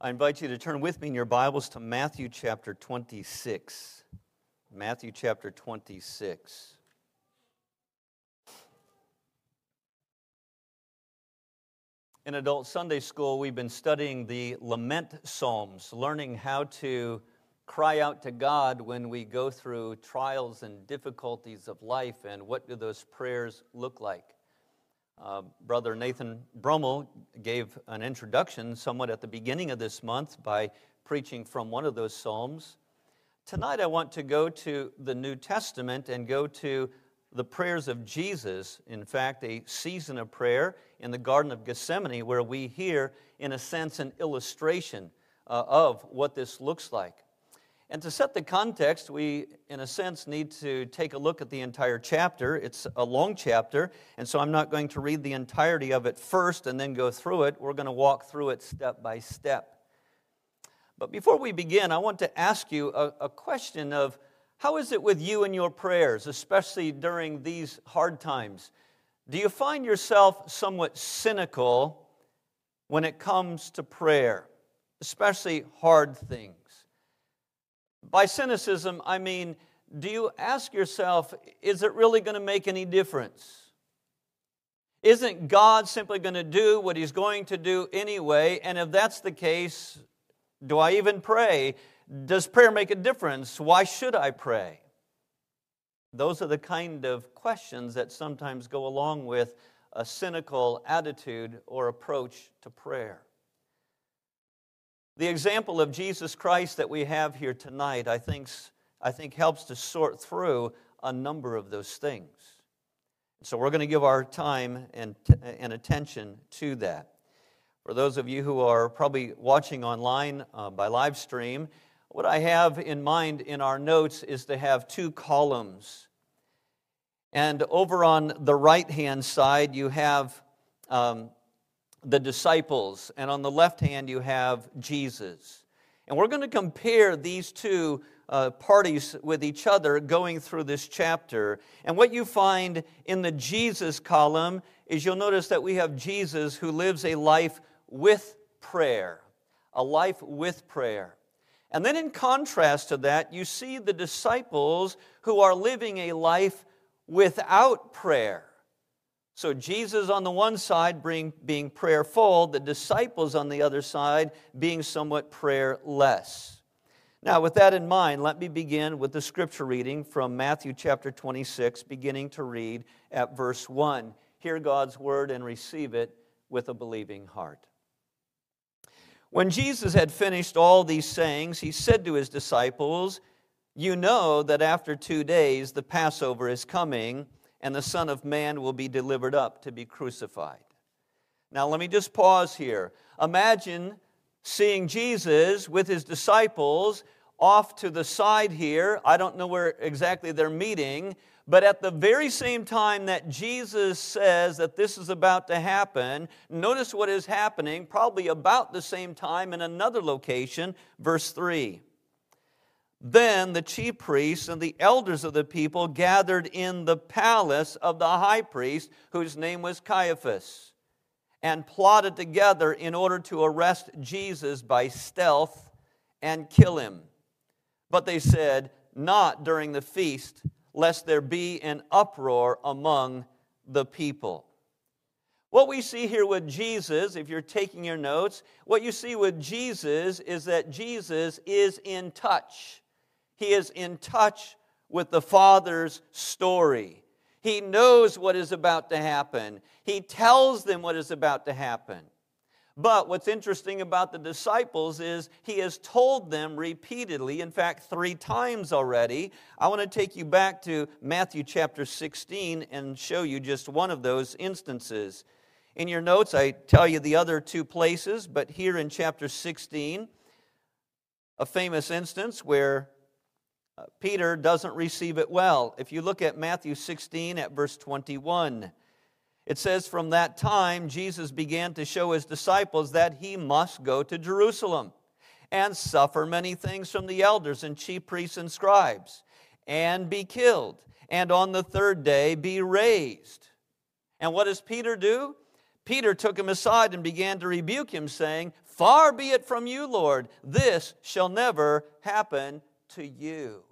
I invite you to turn with me in your Bibles to Matthew chapter 26. Matthew chapter 26. In Adult Sunday School, we've been studying the Lament Psalms, learning how to cry out to God when we go through trials and difficulties of life, and what do those prayers look like. Brother Nathan Brummel gave an introduction somewhat at the beginning of this month by preaching from one of those psalms. Tonight I want to go to the New Testament and go to the prayers of Jesus, in fact, a season of prayer in the Garden of Gethsemane where we hear, in a sense, an illustration of what this looks like. And to set the context, we, in a sense, need to take a look at the entire chapter. It's a long chapter, and so I'm not going to read the entirety of it first and then go through it. We're going to walk through it step by step. But before we begin, I want to ask you a question of, how is it with you and your prayers, especially during these hard times? Do you find yourself somewhat cynical when it comes to prayer, especially hard things? By cynicism, I mean, do you ask yourself, is it really going to make any difference? Isn't God simply going to do what He's going to do anyway? And if that's the case, do I even pray? Does prayer make a difference? Why should I pray? Those are the kind of questions that sometimes go along with a cynical attitude or approach to prayer. The example of Jesus Christ that we have here tonight, I think helps to sort through a number of those things. So we're going to give our time and attention to that. For those of you who are probably watching online by live stream, what I have in mind in our notes is to have two columns. And over on the right-hand side, you have the disciples, and on the left hand, you have Jesus. And we're going to compare these two parties with each other going through this chapter. And what you find in the Jesus column is you'll notice that we have Jesus who lives a life with prayer, a life with prayer. And then in contrast to that, you see the disciples who are living a life without prayer. So Jesus on the one side being prayerful, the disciples on the other side being somewhat prayerless. Now with that in mind, let me begin with the scripture reading from Matthew chapter 26, beginning to read at verse 1. Hear God's word and receive it with a believing heart. When Jesus had finished all these sayings, He said to His disciples, "You know that after 2 days the Passover is coming, and the Son of Man will be delivered up to be crucified." Now let me just pause here. Imagine seeing Jesus with His disciples off to the side here. I don't know where exactly they're meeting, but at the very same time that Jesus says that this is about to happen, notice what is happening, probably about the same time in another location, verse 3. Then the chief priests and the elders of the people gathered in the palace of the high priest, whose name was Caiaphas, and plotted together in order to arrest Jesus by stealth and kill Him. But they said, "Not during the feast, lest there be an uproar among the people." What we see here with Jesus, if you're taking your notes, what you see with Jesus is that Jesus is in touch. He is in touch with the Father's story. He knows what is about to happen. He tells them what is about to happen. But what's interesting about the disciples is He has told them repeatedly, in fact, 3 times already. I want to take you back to Matthew chapter 16 and show you just one of those instances. In your notes, I tell you the other 2 places, but here in chapter 16, a famous instance where Peter doesn't receive it well. If you look at Matthew 16 at verse 21, it says, "From that time, Jesus began to show His disciples that He must go to Jerusalem and suffer many things from the elders and chief priests and scribes, and be killed, and on the 3rd day be raised." And what does Peter do? Peter took Him aside and began to rebuke Him, saying, Far be it from you, Lord, this shall never happen to you.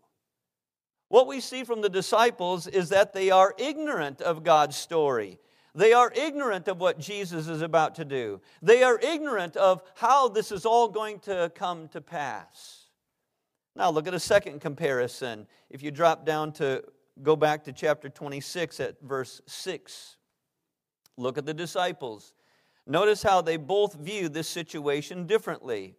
What we see from the disciples is that they are ignorant of God's story. They are ignorant of what Jesus is about to do. They are ignorant of how this is all going to come to pass. Now look at a second comparison. If you go back to chapter 26 at verse 6. Look at the disciples. Notice how they both view this situation differently.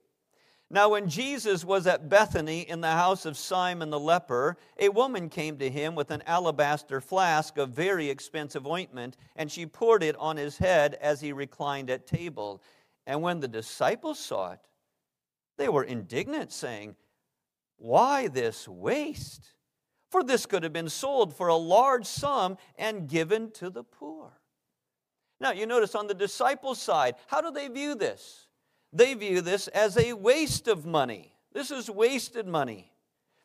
Now when Jesus was at Bethany in the house of Simon the leper, a woman came to him with an alabaster flask of very expensive ointment, and she poured it on his head as he reclined at table. And when the disciples saw it, they were indignant, saying, "Why this waste? For this could have been sold for a large sum and given to the poor." Now you notice on the disciples' side, how do they view this? They view this as a waste of money. This is wasted money.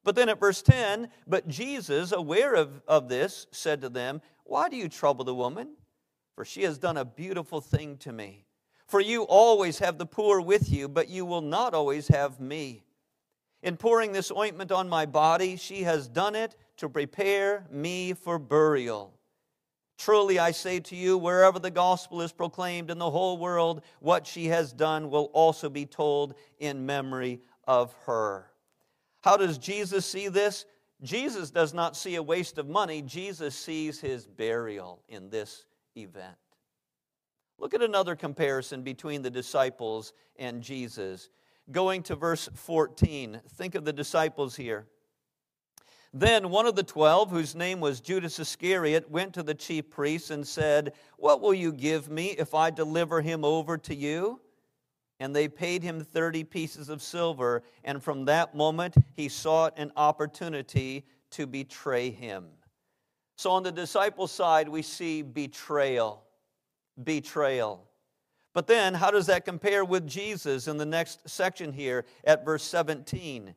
But then at verse 10, but Jesus, aware of this, said to them, "Why do you trouble the woman? For she has done a beautiful thing to me. For you always have the poor with you, but you will not always have me. In pouring this ointment on my body, she has done it to prepare me for burial. Truly I say to you, wherever the gospel is proclaimed in the whole world, what she has done will also be told in memory of her." How does Jesus see this? Jesus does not see a waste of money. Jesus sees his burial in this event. Look at another comparison between the disciples and Jesus. Going to verse 14, think of the disciples here. Then one of the 12, whose name was Judas Iscariot, went to the chief priests and said, "What will you give me if I deliver him over to you?" And they paid him 30 pieces of silver, and from that moment he sought an opportunity to betray him. So on the disciples' side, we see betrayal. Betrayal. But then, how does that compare with Jesus in the next section here at verse 17?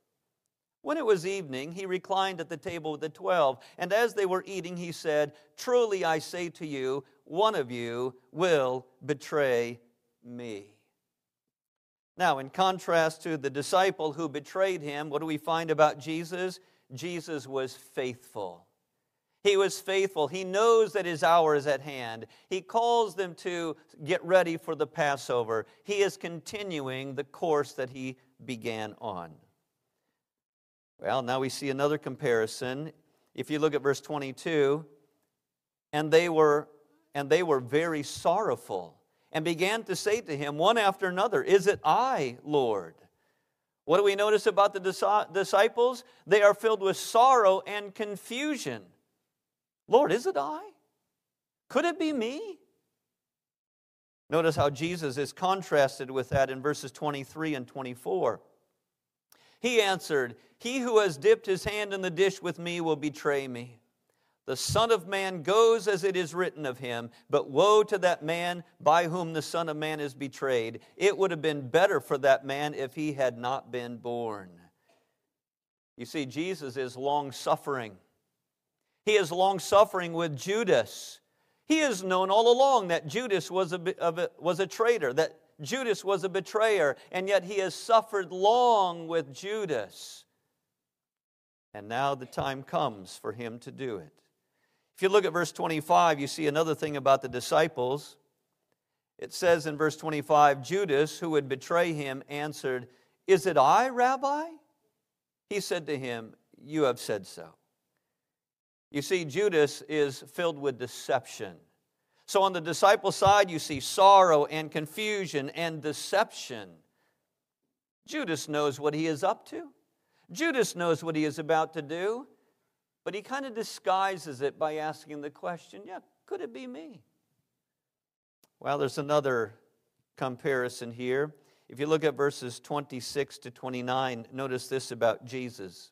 When it was evening, he reclined at the table with the 12, and as they were eating, he said, "Truly I say to you, one of you will betray me." Now, in contrast to the disciple who betrayed him, what do we find about Jesus? Jesus was faithful. He was faithful. He knows that his hour is at hand. He calls them to get ready for the Passover. He is continuing the course that he began on. Well, now we see another comparison. If you look at verse 22, and they were very sorrowful and began to say to him one after another, "Is it I, Lord?" What do we notice about the disciples? They are filled with sorrow and confusion. Lord, is it I? Could it be me? Notice how Jesus is contrasted with that in verses 23 and 24. He answered, "He who has dipped his hand in the dish with me will betray me. The Son of Man goes as it is written of him, but woe to that man by whom the Son of Man is betrayed. It would have been better for that man if he had not been born." You see, Jesus is long-suffering. He is long-suffering with Judas. He has known all along that Judas was a traitor, that Judas was a betrayer, and yet he has suffered long with Judas. And now the time comes for him to do it. If you look at verse 25, you see another thing about the disciples. It says in verse 25, Judas, who would betray him, answered, "Is it I, Rabbi?" He said to him, "You have said so." You see, Judas is filled with deception. So on the disciple side, you see sorrow and confusion and deception. Judas knows what he is up to. Judas knows what he is about to do, but he kind of disguises it by asking the question, "Yeah, could it be me?" Well, there's another comparison here. If you look at verses 26 to 29, notice this about Jesus.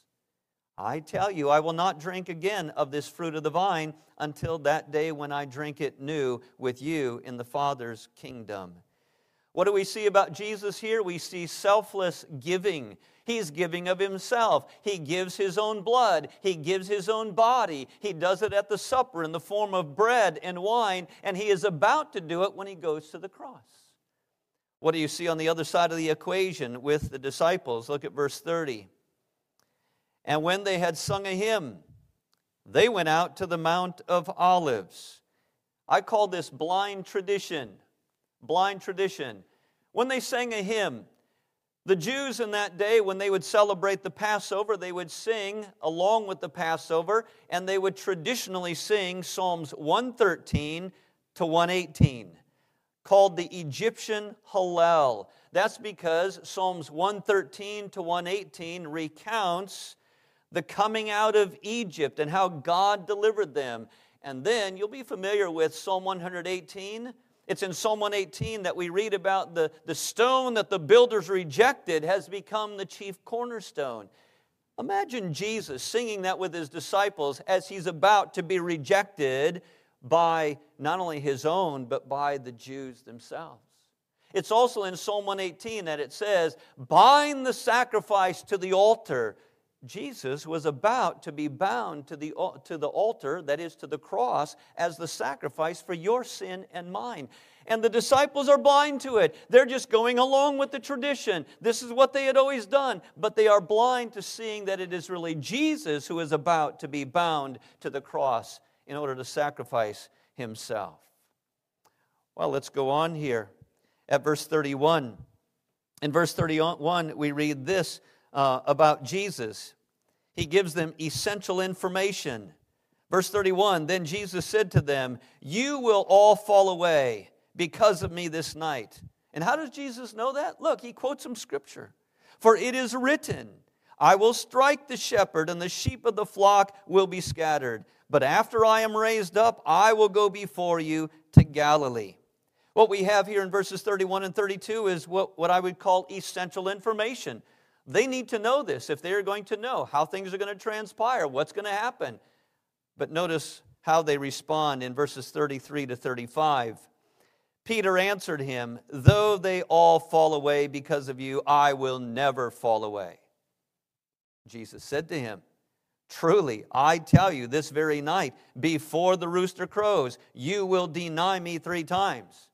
I tell you, I will not drink again of this fruit of the vine until that day when I drink it new with you in the Father's kingdom." What do we see about Jesus here? We see selfless giving. He's giving of himself. He gives his own blood. He gives his own body. He does it at the supper in the form of bread and wine, and he is about to do it when he goes to the cross. What do you see on the other side of the equation with the disciples? Look at verse 30. And when they had sung a hymn, they went out to the Mount of Olives. I call this blind tradition. Blind tradition. When they sang a hymn, the Jews in that day, when they would celebrate the Passover, they would sing along with the Passover, and they would traditionally sing Psalms 113 to 118, called the Egyptian Hallel. That's because Psalms 113 to 118 recounts the coming out of Egypt and how God delivered them. And then you'll be familiar with Psalm 118. It's in Psalm 118 that we read about the stone that the builders rejected has become the chief cornerstone. Imagine Jesus singing that with his disciples as he's about to be rejected by not only his own, but by the Jews themselves. It's also in Psalm 118 that it says, "Bind the sacrifice to the altar." Jesus was about to be bound to the altar, that is to the cross, as the sacrifice for your sin and mine. And the disciples are blind to it. They're just going along with the tradition. This is what they had always done, but they are blind to seeing that it is really Jesus who is about to be bound to the cross in order to sacrifice himself. Well, let's go on here at verse 31. In verse 31, we read this about Jesus. He gives them essential information. Verse 31, then Jesus said to them, "You will all fall away because of me this night." And how does Jesus know that? Look, he quotes some scripture. "For it is written, I will strike the shepherd and the sheep of the flock will be scattered. But after I am raised up, I will go before you to Galilee." What we have here in verses 31 and 32 is what I would call essential information. They need to know this if they're going to know how things are going to transpire, what's going to happen. But notice how they respond in verses 33 to 35. Peter answered him, "Though they all fall away because of you, I will never fall away." Jesus said to him, "Truly, I tell you, this very night, before the rooster crows, you will deny me 3 times.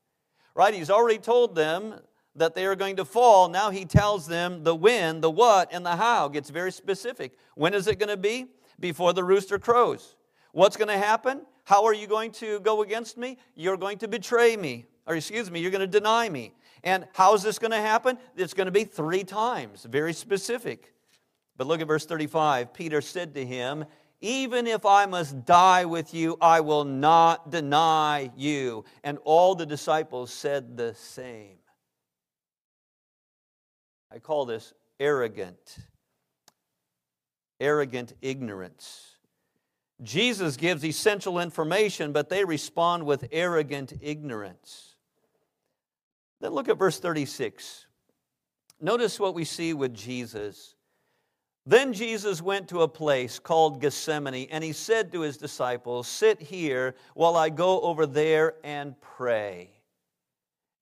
Right? He's already told them that they are going to fall. Now he tells them the when, the what, and the how. Gets very specific. When is it going to be? Before the rooster crows. What's going to happen? How are you going to go against me? You're going to betray me. Or excuse me, you're going to deny me. And how is this going to happen? It's going to be 3 times. Very specific. But look at verse 35. Peter said to him, "Even if I must die with you, I will not deny you." And all the disciples said the same. I call this arrogant ignorance. Jesus gives essential information, but they respond with arrogant ignorance. Then look at verse 36. Notice what we see with Jesus. Then Jesus went to a place called Gethsemane, and he said to his disciples, "Sit here while I go over there and pray."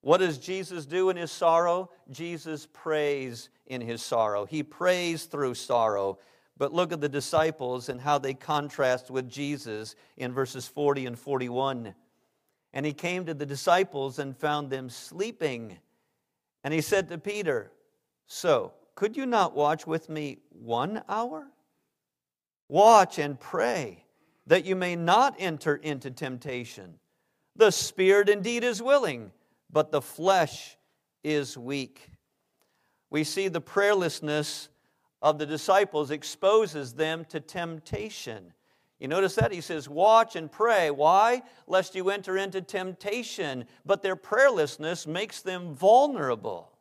What does Jesus do in his sorrow? Jesus prays in his sorrow. He prays through sorrow. But look at the disciples and how they contrast with Jesus in verses 40 and 41. And he came to the disciples and found them sleeping. And he said to Peter, "So, could you not watch with me 1 hour? Watch and pray that you may not enter into temptation. The spirit indeed is willing, but the flesh is weak." We see the prayerlessness of the disciples exposes them to temptation. You notice that? He says, watch and pray. Why? Lest you enter into temptation. But their prayerlessness makes them vulnerable.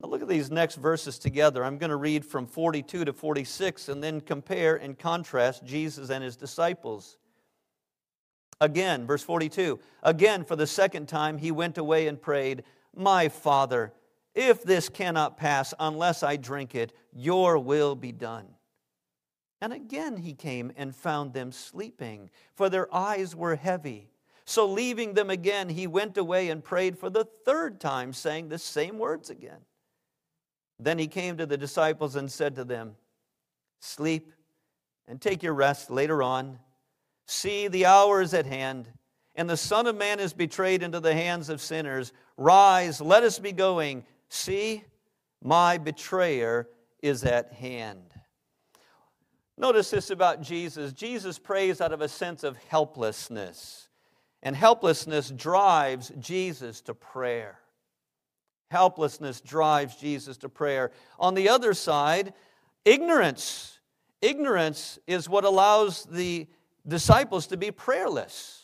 Now look at these next verses together. I'm going to read from 42 to 46 and then compare and contrast Jesus and his disciples. Again, verse 42, again, for the second time, he went away and prayed, "My Father, if this cannot pass unless I drink it, your will be done." And again he came and found them sleeping, for their eyes were heavy. So leaving them again, he went away and prayed for the third time, saying the same words again. Then he came to the disciples and said to them, "Sleep and take your rest later on. See, the hour is at hand, and the Son of Man is betrayed into the hands of sinners. Rise, let us be going. See, my betrayer is at hand." Notice this about Jesus. Jesus prays out of a sense of helplessness, and helplessness drives Jesus to prayer. Helplessness drives Jesus to prayer. On the other side, ignorance. Ignorance is what allows the disciples to be prayerless.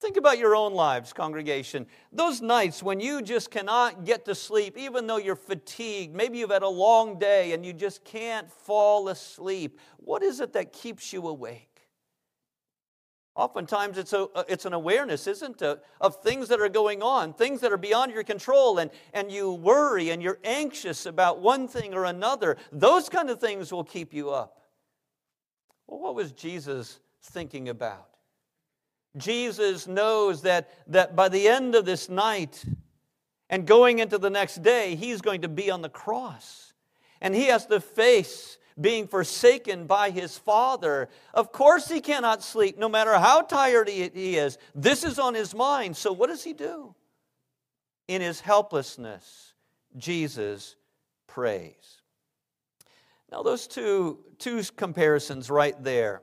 Think about your own lives, congregation. Those nights when you just cannot get to sleep, even though you're fatigued, maybe you've had a long day and you just can't fall asleep. What is it that keeps you awake? Oftentimes it's an awareness, isn't it, of things that are going on, things that are beyond your control, and you worry and you're anxious about one thing or another. Those kind of things will keep you up. Well, what was Jesus thinking about? Jesus knows that by the end of this night and going into the next day, he's going to be on the cross. And he has to face being forsaken by his Father. Of course he cannot sleep, no matter how tired he is. This is on his mind. So what does he do? In his helplessness, Jesus prays. Now, those two comparisons right there,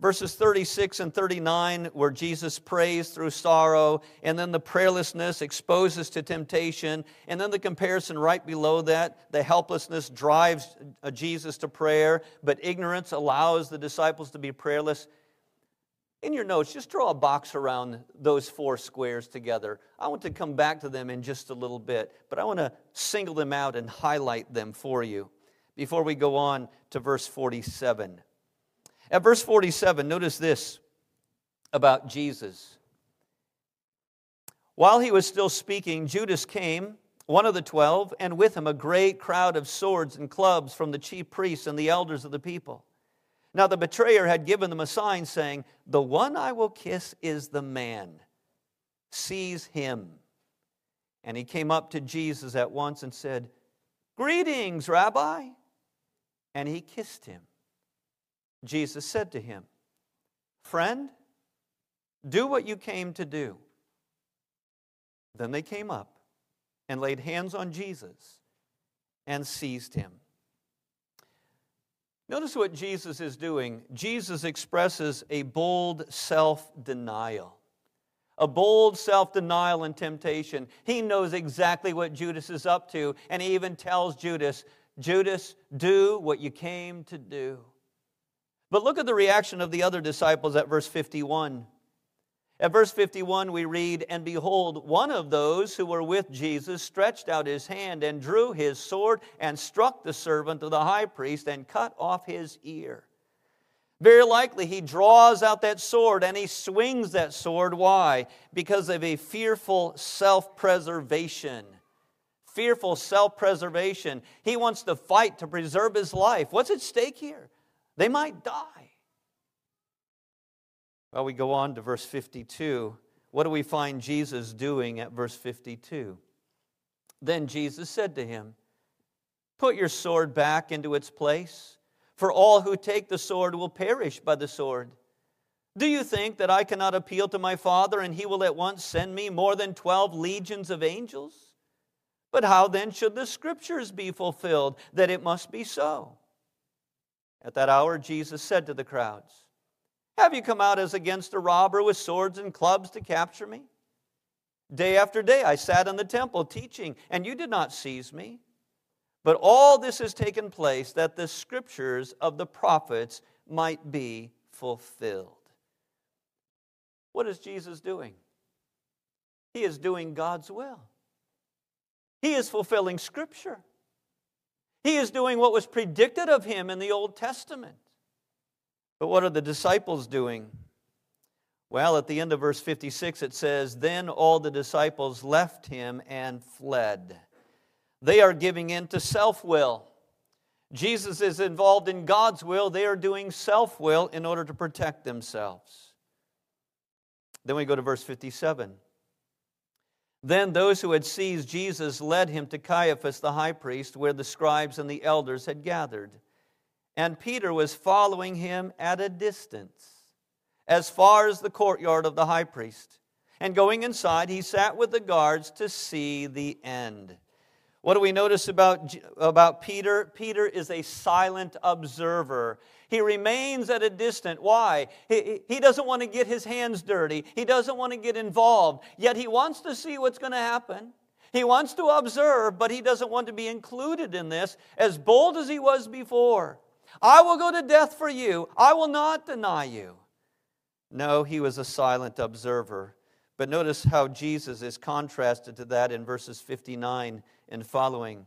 verses 36 and 39, where Jesus prays through sorrow, and then the prayerlessness exposes to temptation, and then the comparison right below that, the helplessness drives Jesus to prayer, but ignorance allows the disciples to be prayerless. In your notes, just draw a box around those four squares together. I want to come back to them in just a little bit, but I want to single them out and highlight them for you. Before we go on to verse 47. At verse 47, notice this about Jesus. While he was still speaking, Judas came, one of the 12, and with him a great crowd of swords and clubs from the chief priests and the elders of the people. Now the betrayer had given them a sign saying, "The one I will kiss is the man. Seize him." And he came up to Jesus at once and said, "Greetings, Rabbi." And he kissed him. Jesus said to him, "Friend, do what you came to do." Then they came up and laid hands on Jesus and seized him. Notice what Jesus is doing. Jesus expresses a bold self-denial. A bold self-denial and temptation. He knows exactly what Judas is up to, and he even tells Judas, "Judas, do what you came to do." But look at the reaction of the other disciples at verse 51. At verse 51 we read, "And behold, one of those who were with Jesus stretched out his hand and drew his sword and struck the servant of the high priest and cut off his ear." Very likely he draws out that sword and he swings that sword. Why? Because of a fearful self-preservation. Fearful self-preservation. He wants to fight to preserve his life. What's at stake here? They might die. Well, we go on to verse 52. What do we find Jesus doing at verse 52? Then Jesus said to him, Put your sword back into its place, for all who take the sword will perish by the sword. Do you think that I cannot appeal to my Father, and he will at once send me more than 12 legions of angels? But how then should the Scriptures be fulfilled, that it must be so? At that hour Jesus said to the crowds, Have you come out as against a robber with swords and clubs to capture me? Day after day I sat in the temple teaching, and you did not seize me. But all this has taken place that the Scriptures of the prophets might be fulfilled. What is Jesus doing? He is doing God's will. He is fulfilling Scripture. He is doing what was predicted of him in the Old Testament. But what are the disciples doing? Well, at the end of verse 56, it says, Then all the disciples left him and fled. They are giving in to self-will. Jesus is involved in God's will. They are doing self-will in order to protect themselves. Then we go to verse 57. Then those who had seized Jesus led him to Caiaphas the high priest, where the scribes and the elders had gathered. And Peter was following him at a distance, as far as the courtyard of the high priest. And going inside, he sat with the guards to see the end. What do we notice about Peter? Peter is a silent observer. He remains at a distance. Why? He doesn't want to get his hands dirty. He doesn't want to get involved. Yet he wants to see what's going to happen. He wants to observe, but he doesn't want to be included in this, as bold as he was before. I will go to death for you. I will not deny you. No, he was a silent observer. But notice how Jesus is contrasted to that in verses 59 and following.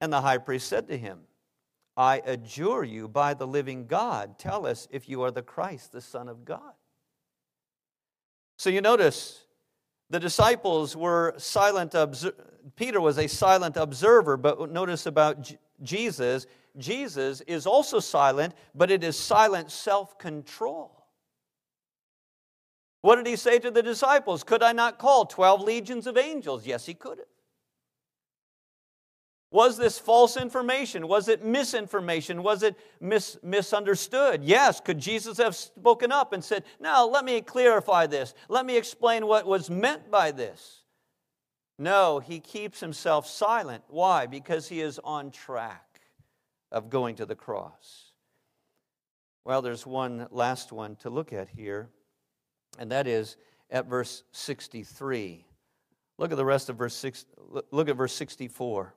And the high priest said to him, I adjure you by the living God, tell us if you are the Christ, the Son of God. So you notice the disciples were silent. Peter was a silent observer, but notice about Jesus. Jesus is also silent, but it is silent self-control. What did he say to the disciples? Could I not call 12 legions of angels? Yes, he could have. Was this false information? Was it misinformation? Was it misunderstood? Yes. Could Jesus have spoken up and said, Now, let me clarify this. Let me explain what was meant by this. No, he keeps himself silent. Why? Because he is on track of going to the cross. Well, there's one last one to look at here, and that is at verse 63. Look at the rest of verse 6. Look at verse 64.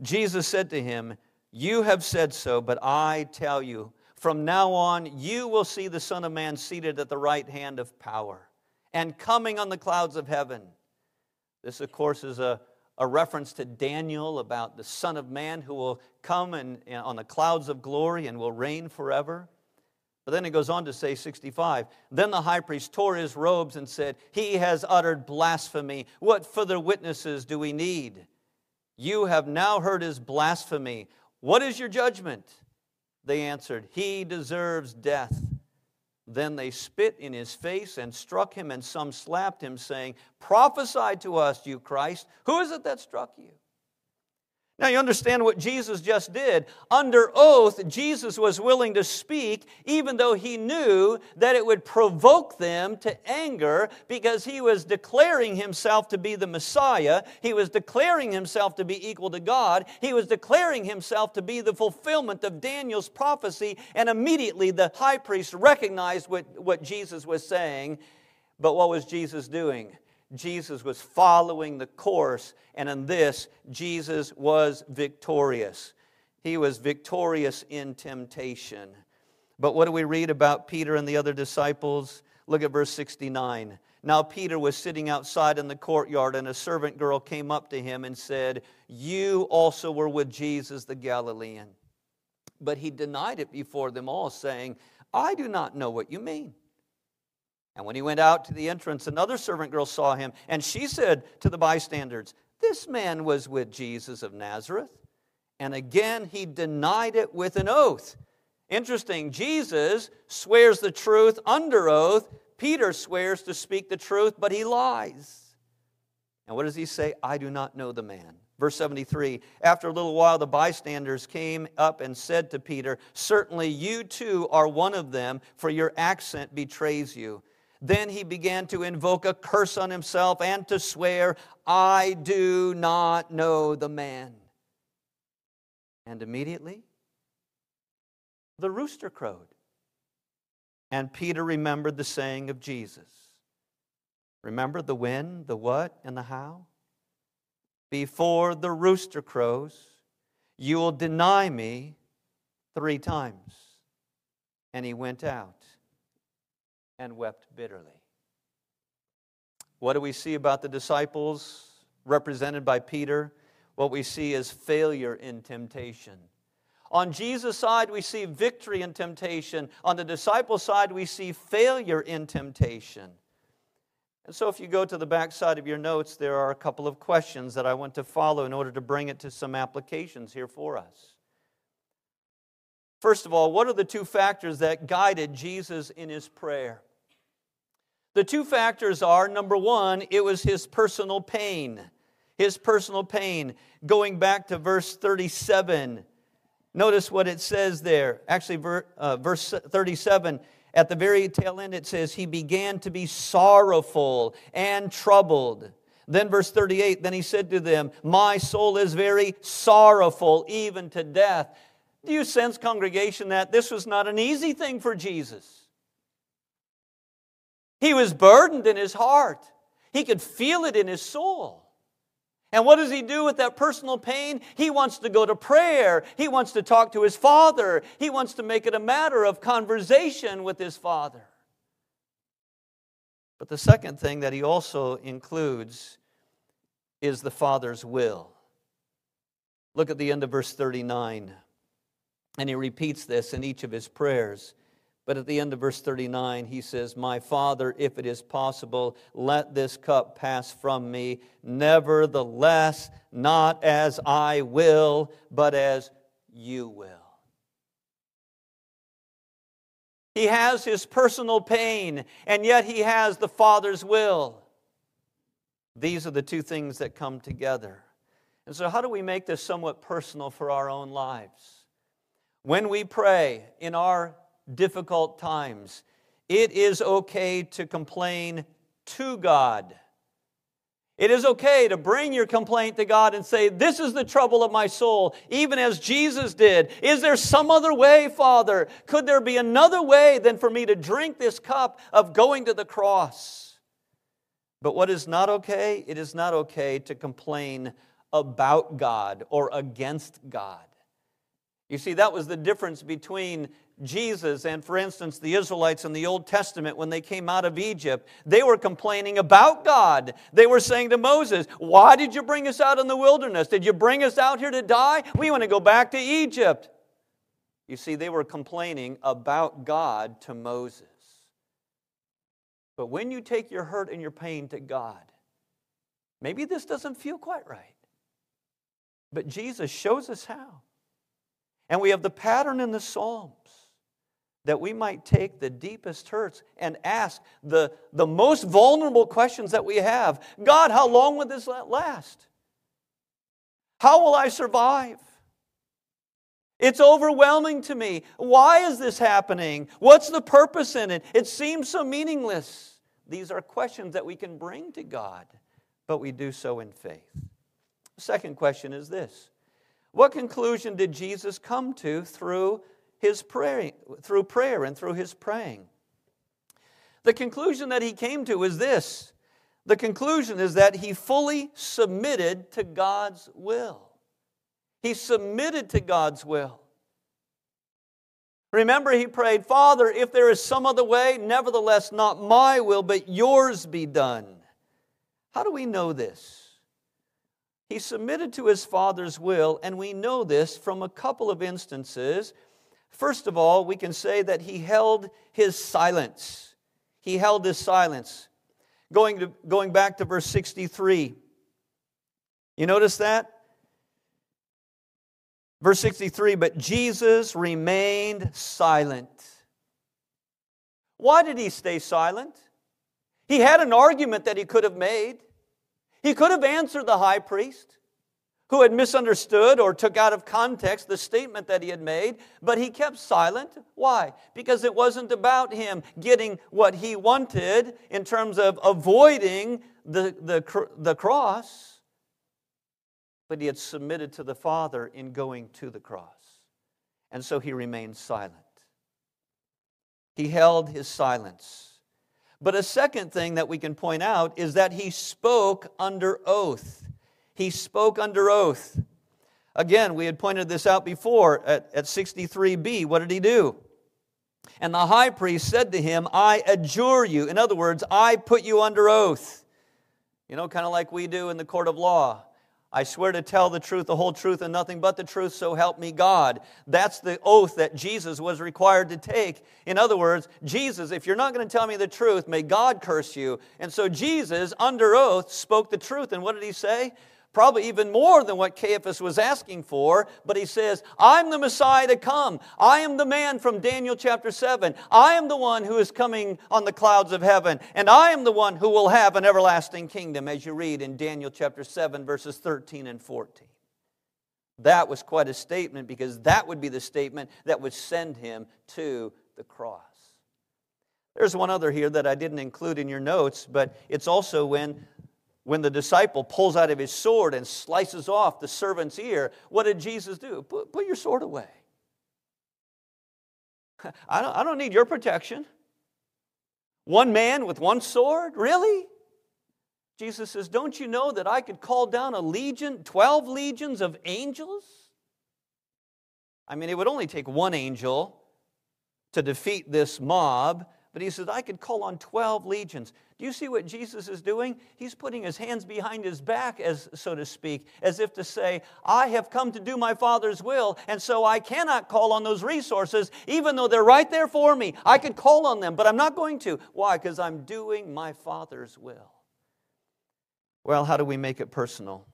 Jesus said to him, You have said so, but I tell you, from now on you will see the Son of Man seated at the right hand of power and coming on the clouds of heaven. This, of course, is a reference to Daniel about the Son of Man who will come and on the clouds of glory and will reign forever. But then it goes on to say, 65, Then the high priest tore his robes and said, He has uttered blasphemy. What further witnesses do we need? You have now heard his blasphemy. What is your judgment? They answered, He deserves death. Then they spit in his face and struck him, and some slapped him, saying, Prophesy to us, you Christ. Who is it that struck you? Now you understand what Jesus just did. Under oath, Jesus was willing to speak, even though he knew that it would provoke them to anger, because he was declaring himself to be the Messiah. He was declaring himself to be equal to God. He was declaring himself to be the fulfillment of Daniel's prophecy, and immediately the high priest recognized what Jesus was saying. But what was Jesus doing? Jesus was following the course, and in this, Jesus was victorious. He was victorious in temptation. But what do we read about Peter and the other disciples? Look at verse 69. Now Peter was sitting outside in the courtyard, and a servant girl came up to him and said, "You also were with Jesus the Galilean." But he denied it before them all, saying, "I do not know what you mean." And when he went out to the entrance, another servant girl saw him, and she said to the bystanders, "This man was with Jesus of Nazareth." And again he denied it with an oath. Interesting, Jesus swears the truth under oath. Peter swears to speak the truth, but he lies. And what does he say? "I do not know the man." Verse 73, after a little while the bystanders came up and said to Peter, "Certainly you too are one of them, for your accent betrays you." Then he began to invoke a curse on himself and to swear, "I do not know the man." And immediately the rooster crowed. And Peter remembered the saying of Jesus. Remember the when, the what, and the how? "Before the rooster crows, you will deny me 3 times. And he went out and wept bitterly. What do we see about the disciples represented by Peter? What we see is failure in temptation. On Jesus' side, we see victory in temptation. On the disciples' side, we see failure in temptation. And so if you go to the back side of your notes, there are a couple of questions that I want to follow in order to bring it to some applications here for us. First of all, what are the 2 factors that guided Jesus in his prayer? The 2 factors are, number 1, it was his personal pain. His personal pain. Going back to verse 37, notice what it says there. Actually, verse 37, at the very tail end, it says, he began to be sorrowful and troubled. Then verse 38, then he said to them, "My soul is very sorrowful, even to death." Do you sense, congregation, that this was not an easy thing for Jesus? He was burdened in his heart. He could feel it in his soul. And what does he do with that personal pain? He wants to go to prayer. He wants to talk to his Father. He wants to make it a matter of conversation with his Father. But the second thing that he also includes is the Father's will. Look at the end of verse 39. And he repeats this in each of his prayers. But at the end of verse 39, he says, "My Father, if it is possible, let this cup pass from me. Nevertheless, not as I will, but as you will." He has his personal pain, and yet he has the Father's will. These are the 2 things that come together. And so how do we make this somewhat personal for our own lives? When we pray in our difficult times, it is okay to complain to God. It is okay to bring your complaint to God and say, "This is the trouble of my soul," even as Jesus did. "Is there some other way, Father? Could there be another way than for me to drink this cup of going to the cross?" But what is not okay? It is not okay to complain about God or against God. You see, that was the difference between Jesus and, for instance, the Israelites in the Old Testament when they came out of Egypt. They were complaining about God. They were saying to Moses, "Why did you bring us out in the wilderness? Did you bring us out here to die? We want to go back to Egypt." You see, they were complaining about God to Moses. But when you take your hurt and your pain to God, maybe this doesn't feel quite right. But Jesus shows us how. And we have the pattern in the Psalms that we might take the deepest hurts and ask the most vulnerable questions that we have. "God, how long will this last? How will I survive? It's overwhelming to me. Why is this happening? What's the purpose in it? It seems so meaningless." These are questions that we can bring to God, but we do so in faith. The second question is this. What conclusion did Jesus come to through his prayer, and through his praying? The conclusion that he came to is this. The conclusion is that he fully submitted to God's will. He submitted to God's will. Remember, he prayed, Father, if there is some other way, nevertheless, not my will, but yours be done. How do we know this? He submitted to his Father's will, and we know this from a couple of instances. First of all, we can say that he held his silence. He held his silence. Going back to verse 63. You notice that? Verse 63, but Jesus remained silent. Why did he stay silent? He had an argument that he could have made. He could have answered the high priest, who had misunderstood or took out of context the statement that he had made, but he kept silent. Why? Because it wasn't about him getting what he wanted in terms of avoiding the cross, but he had submitted to the Father in going to the cross. And so he remained silent. He held his silence. But a second thing that we can point out is that he spoke under oath. He spoke under oath. Again, we had pointed this out before at 63b. What did he do? And the high priest said to him, I adjure you. In other words, I put you under oath. You know, kind of like we do in the court of law. I swear to tell the truth, the whole truth, and nothing but the truth, so help me God. That's the oath that Jesus was required to take. In other words, Jesus, if you're not going to tell me the truth, may God curse you. And so Jesus, under oath, spoke the truth. And what did he say? Probably even more than what Caiaphas was asking for. But he says, I'm the Messiah to come. I am the man from Daniel chapter 7. I am the one who is coming on the clouds of heaven. And I am the one who will have an everlasting kingdom, as you read in Daniel chapter 7, verses 13 and 14. That was quite a statement, because that would be the statement that would send him to the cross. There's one other here that I didn't include in your notes, but it's also when the disciple pulls out of his sword and slices off the servant's ear. What did Jesus do? Put your sword away. I don't need your protection. One man with one sword? Really? Jesus says, don't you know that I could call down a legion, 12 legions of angels? I mean, it would only take one angel to defeat this mob. But he says, I could call on 12 legions. Do you see what Jesus is doing? He's putting his hands behind his back, as so to speak, as if to say, I have come to do my Father's will, and so I cannot call on those resources, even though they're right there for me. I could call on them, but I'm not going to. Why? Because I'm doing my Father's will. Well, how do we make it personal?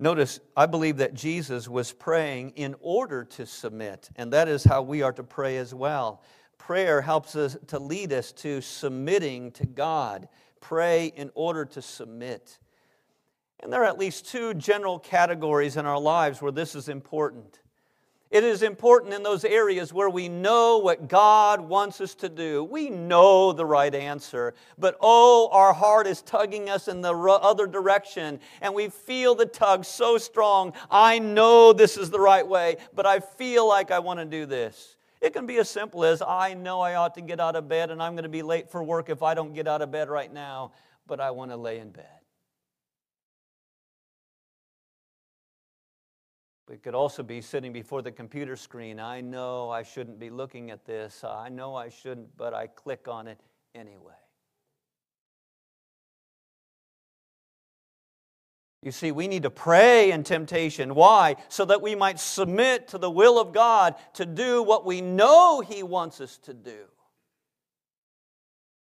Notice, I believe that Jesus was praying in order to submit, and that is how we are to pray as well. Prayer helps us to lead us to submitting to God. Pray in order to submit. And there are at least two general categories in our lives where this is important. It is important in those areas where we know what God wants us to do. We know the right answer, but our heart is tugging us in the other direction, and we feel the tug so strong. I know this is the right way, but I feel like I want to do this. It can be as simple as, I know I ought to get out of bed and I'm going to be late for work if I don't get out of bed right now, but I want to lay in bed. But it could also be sitting before the computer screen. I know I shouldn't be looking at this. I know I shouldn't, but I click on it anyway. You see, we need to pray in temptation. Why? So that we might submit to the will of God to do what we know He wants us to do.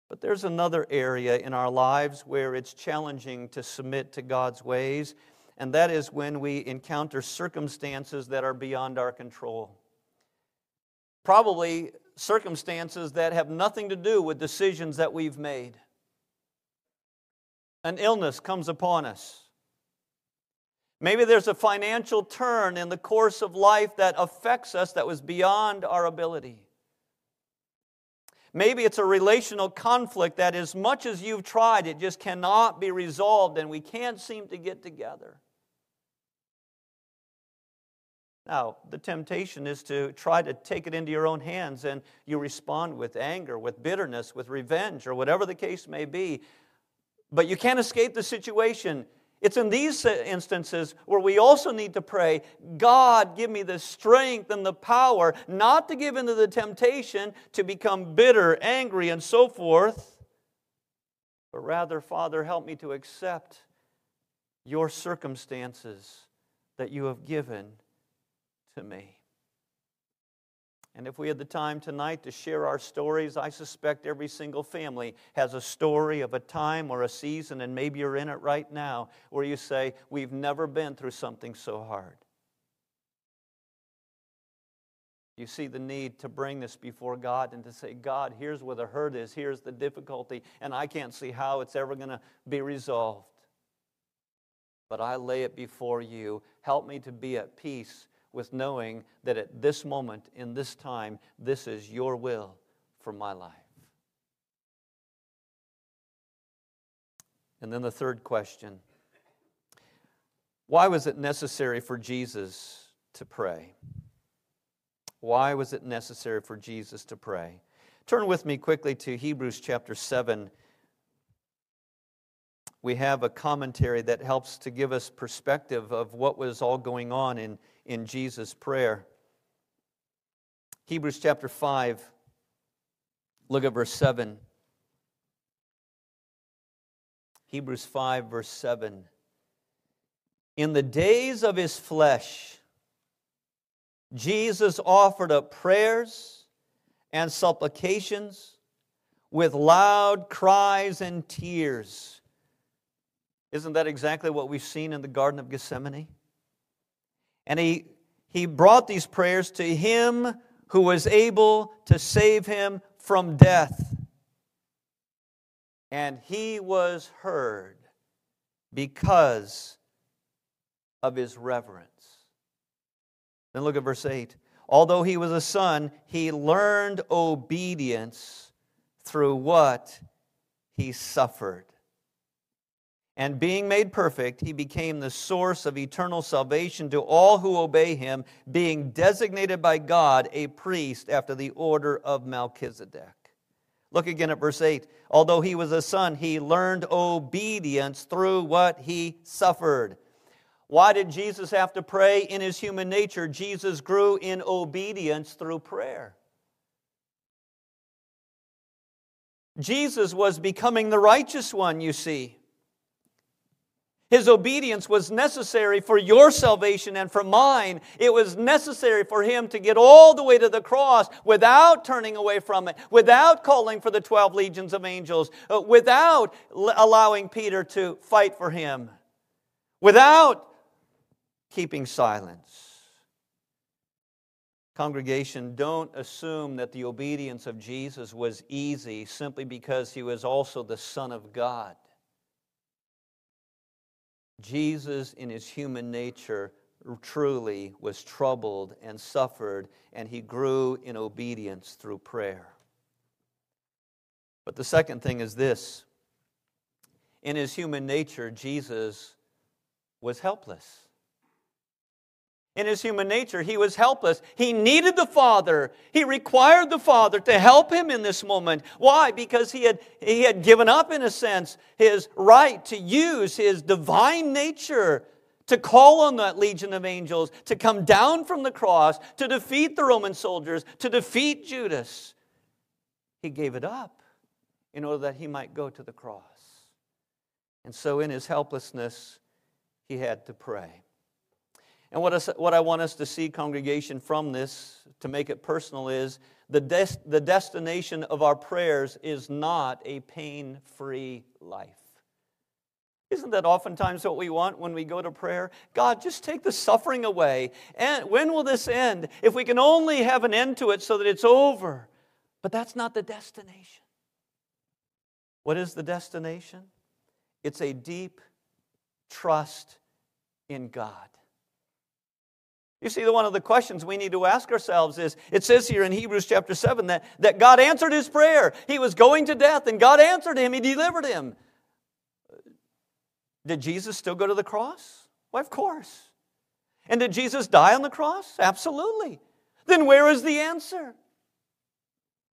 But there's another area in our lives where it's challenging to submit to God's ways, and that is when we encounter circumstances that are beyond our control. Probably circumstances that have nothing to do with decisions that we've made. An illness comes upon us. Maybe there's a financial turn in the course of life that affects us that was beyond our ability. Maybe it's a relational conflict that, as much as you've tried, it just cannot be resolved, and we can't seem to get together. Now, the temptation is to try to take it into your own hands, and you respond with anger, with bitterness, with revenge, or whatever the case may be. But you can't escape the situation. It's in these instances where we also need to pray, God, give me the strength and the power not to give in to the temptation to become bitter, angry, and so forth, but rather, Father, help me to accept your circumstances that you have given to me. And if we had the time tonight to share our stories, I suspect every single family has a story of a time or a season, and maybe you're in it right now, where you say, we've never been through something so hard. You see the need to bring this before God and to say, God, here's where the hurt is, here's the difficulty, and I can't see how it's ever going to be resolved. But I lay it before you. Help me to be at peace with knowing that at this moment, in this time, this is your will for my life. And then the third question, why was it necessary for Jesus to pray? Why was it necessary for Jesus to pray? Turn with me quickly to Hebrews chapter 7. We have a commentary that helps to give us perspective of what was all going on in Jesus' prayer. Hebrews chapter 5, look at verse 7. Hebrews 5, verse 7. In the days of his flesh, Jesus offered up prayers and supplications with loud cries and tears. Isn't that exactly what we've seen in the Garden of Gethsemane? And he brought these prayers to him who was able to save him from death. And he was heard because of his reverence. Then look at verse 8. Although he was a son, he learned obedience through what he suffered. And being made perfect, he became the source of eternal salvation to all who obey him, being designated by God a priest after the order of Melchizedek. Look again at verse 8. Although he was a son, he learned obedience through what he suffered. Why did Jesus have to pray? In his human nature, Jesus grew in obedience through prayer. Jesus was becoming the righteous one, you see. His obedience was necessary for your salvation and for mine. It was necessary for him to get all the way to the cross without turning away from it, without calling for the 12 legions of angels, without allowing Peter to fight for him, without keeping silence. Congregation, don't assume that the obedience of Jesus was easy simply because he was also the Son of God. Jesus, in his human nature, truly was troubled and suffered, and he grew in obedience through prayer. But the second thing is this. In his human nature, Jesus was helpless. In his human nature, he was helpless. He needed the Father. He required the Father to help him in this moment. Why? Because he had given up, in a sense, his right to use his divine nature to call on that legion of angels, to come down from the cross, to defeat the Roman soldiers, to defeat Judas. He gave it up in order that he might go to the cross. And so in his helplessness, he had to pray. And what I want us to see, congregation, from this, to make it personal, is the destination of our prayers is not a pain-free life. Isn't that oftentimes what we want when we go to prayer? God, just take the suffering away. And when will this end? If we can only have an end to it so that it's over. But that's not the destination. What is the destination? It's a deep trust in God. You see, one of the questions we need to ask ourselves is, it says here in Hebrews chapter 7 that God answered his prayer. He was going to death, and God answered him. He delivered him. Did Jesus still go to the cross? Why, of course. And did Jesus die on the cross? Absolutely. Then where is the answer?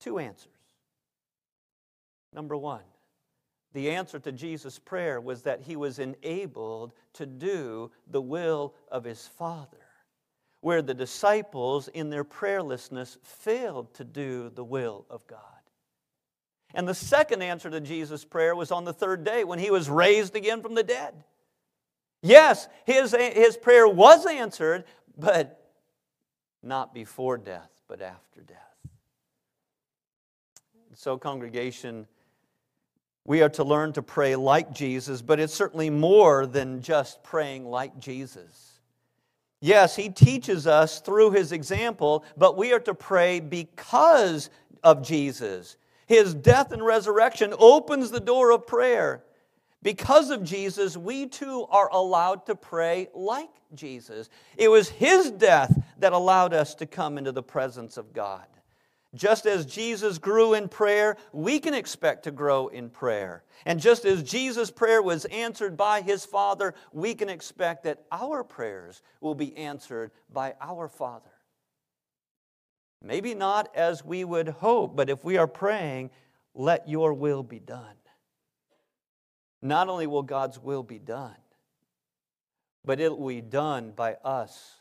Two answers. Number one, The answer to Jesus' prayer was that he was enabled to do the will of his Father. Where the disciples in their prayerlessness failed to do the will of God. And the second answer to Jesus' prayer was on the third day when he was raised again from the dead. Yes, his prayer was answered, but not before death, but after death. So, congregation, we are to learn to pray like Jesus, but it's certainly more than just praying like Jesus. Yes, he teaches us through his example, but we are to pray because of Jesus. His death and resurrection opens the door of prayer. Because of Jesus, we too are allowed to pray like Jesus. It was his death that allowed us to come into the presence of God. Just as Jesus grew in prayer, we can expect to grow in prayer. And just as Jesus' prayer was answered by his Father, we can expect that our prayers will be answered by our Father. Maybe not as we would hope, but if we are praying, let your will be done. Not only will God's will be done, but it will be done by us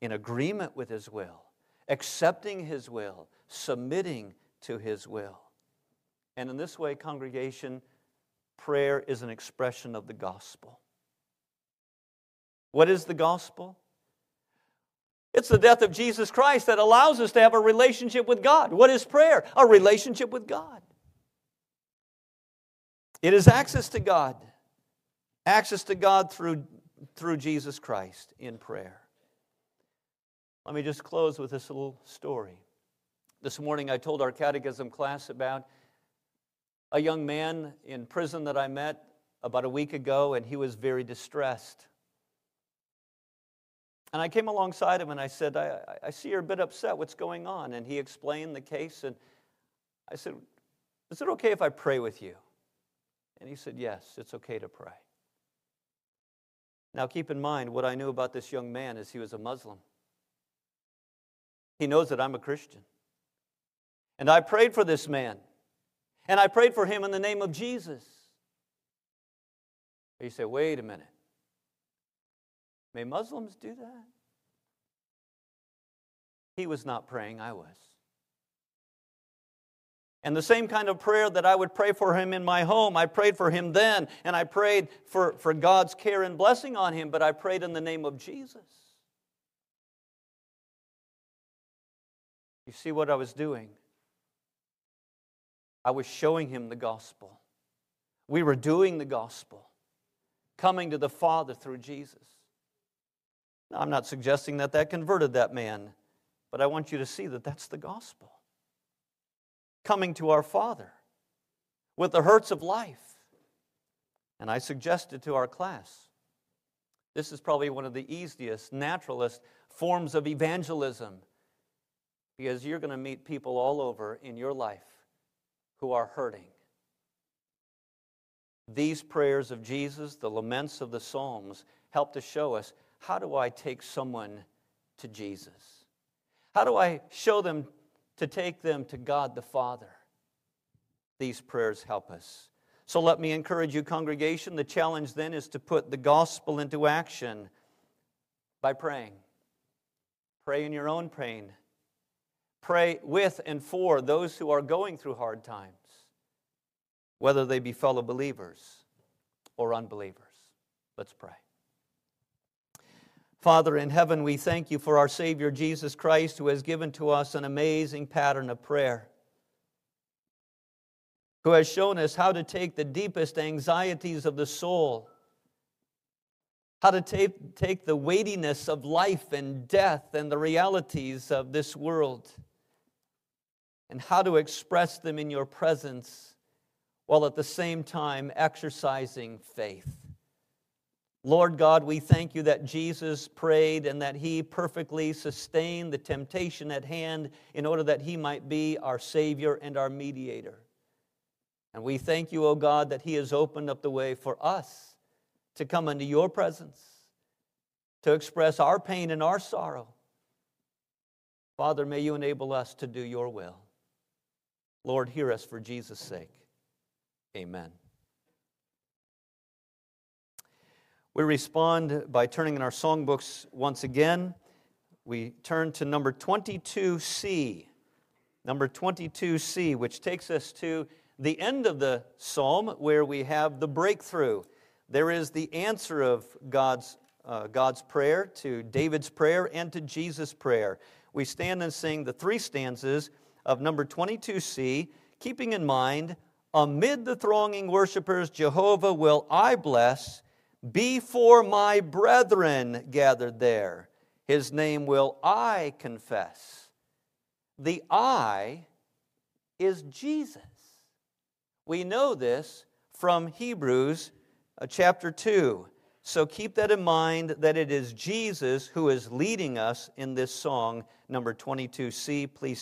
in agreement with his will, accepting his will, submitting to his will. And in this way, congregation, prayer is an expression of the gospel. What is the gospel? It's the death of Jesus Christ that allows us to have a relationship with God. What is prayer? A relationship with God. It is access to God. Access to God through Jesus Christ in prayer. Let me just close with this little story. This morning I told our catechism class about a young man in prison that I met about a week ago, and he was very distressed. And I came alongside him and I said, I see you're a bit upset. What's going on? And he explained the case, and I said, is it okay if I pray with you? And he said, yes, it's okay to pray. Now keep in mind, what I knew about this young man is he was a Muslim. He knows that I'm a Christian. And I prayed for this man. And I prayed for him in the name of Jesus. But you say, wait a minute. May Muslims do that? He was not praying, I was. And the same kind of prayer that I would pray for him in my home, I prayed for him then, and I prayed for God's care and blessing on him, but I prayed in the name of Jesus. You see what I was doing? I was showing him the gospel. We were doing the gospel, coming to the Father through Jesus. Now, I'm not suggesting that converted that man, but I want you to see that that's the gospel. Coming to our Father with the hurts of life. And I suggested to our class, this is probably one of the easiest, naturalist forms of evangelism, because you're going to meet people all over in your life who are hurting. These prayers of Jesus, the laments of the Psalms, help to show us, how do I take someone to Jesus? How do I show them to take them to God the Father? These prayers help us. So let me encourage you, congregation. The challenge then is to put the gospel into action by praying. Pray in your own pain. Pray with and for those who are going through hard times, whether they be fellow believers or unbelievers. Let's pray. Father in heaven, we thank you for our Savior Jesus Christ, who has given to us an amazing pattern of prayer, who has shown us how to take the deepest anxieties of the soul, how to take the weightiness of life and death and the realities of this world, and how to express them in your presence while at the same time exercising faith. Lord God, we thank you that Jesus prayed and that he perfectly sustained the temptation at hand in order that he might be our Savior and our mediator. And we thank you, O God, that he has opened up the way for us to come into your presence, to express our pain and our sorrow. Father, may you enable us to do your will. Lord, hear us for Jesus' sake. Amen. We respond by turning in our songbooks once again. We turn to number 22C, which takes us to the end of the psalm where we have the breakthrough. There is the answer of God's prayer to David's prayer and to Jesus' prayer. We stand and sing the three stanzas of number 22C, keeping in mind, amid the thronging worshipers, Jehovah will I bless, before my brethren gathered there, his name will I confess. The I is Jesus. We know this from Hebrews chapter 2. So keep that in mind, that it is Jesus who is leading us in this song, number 22C. Please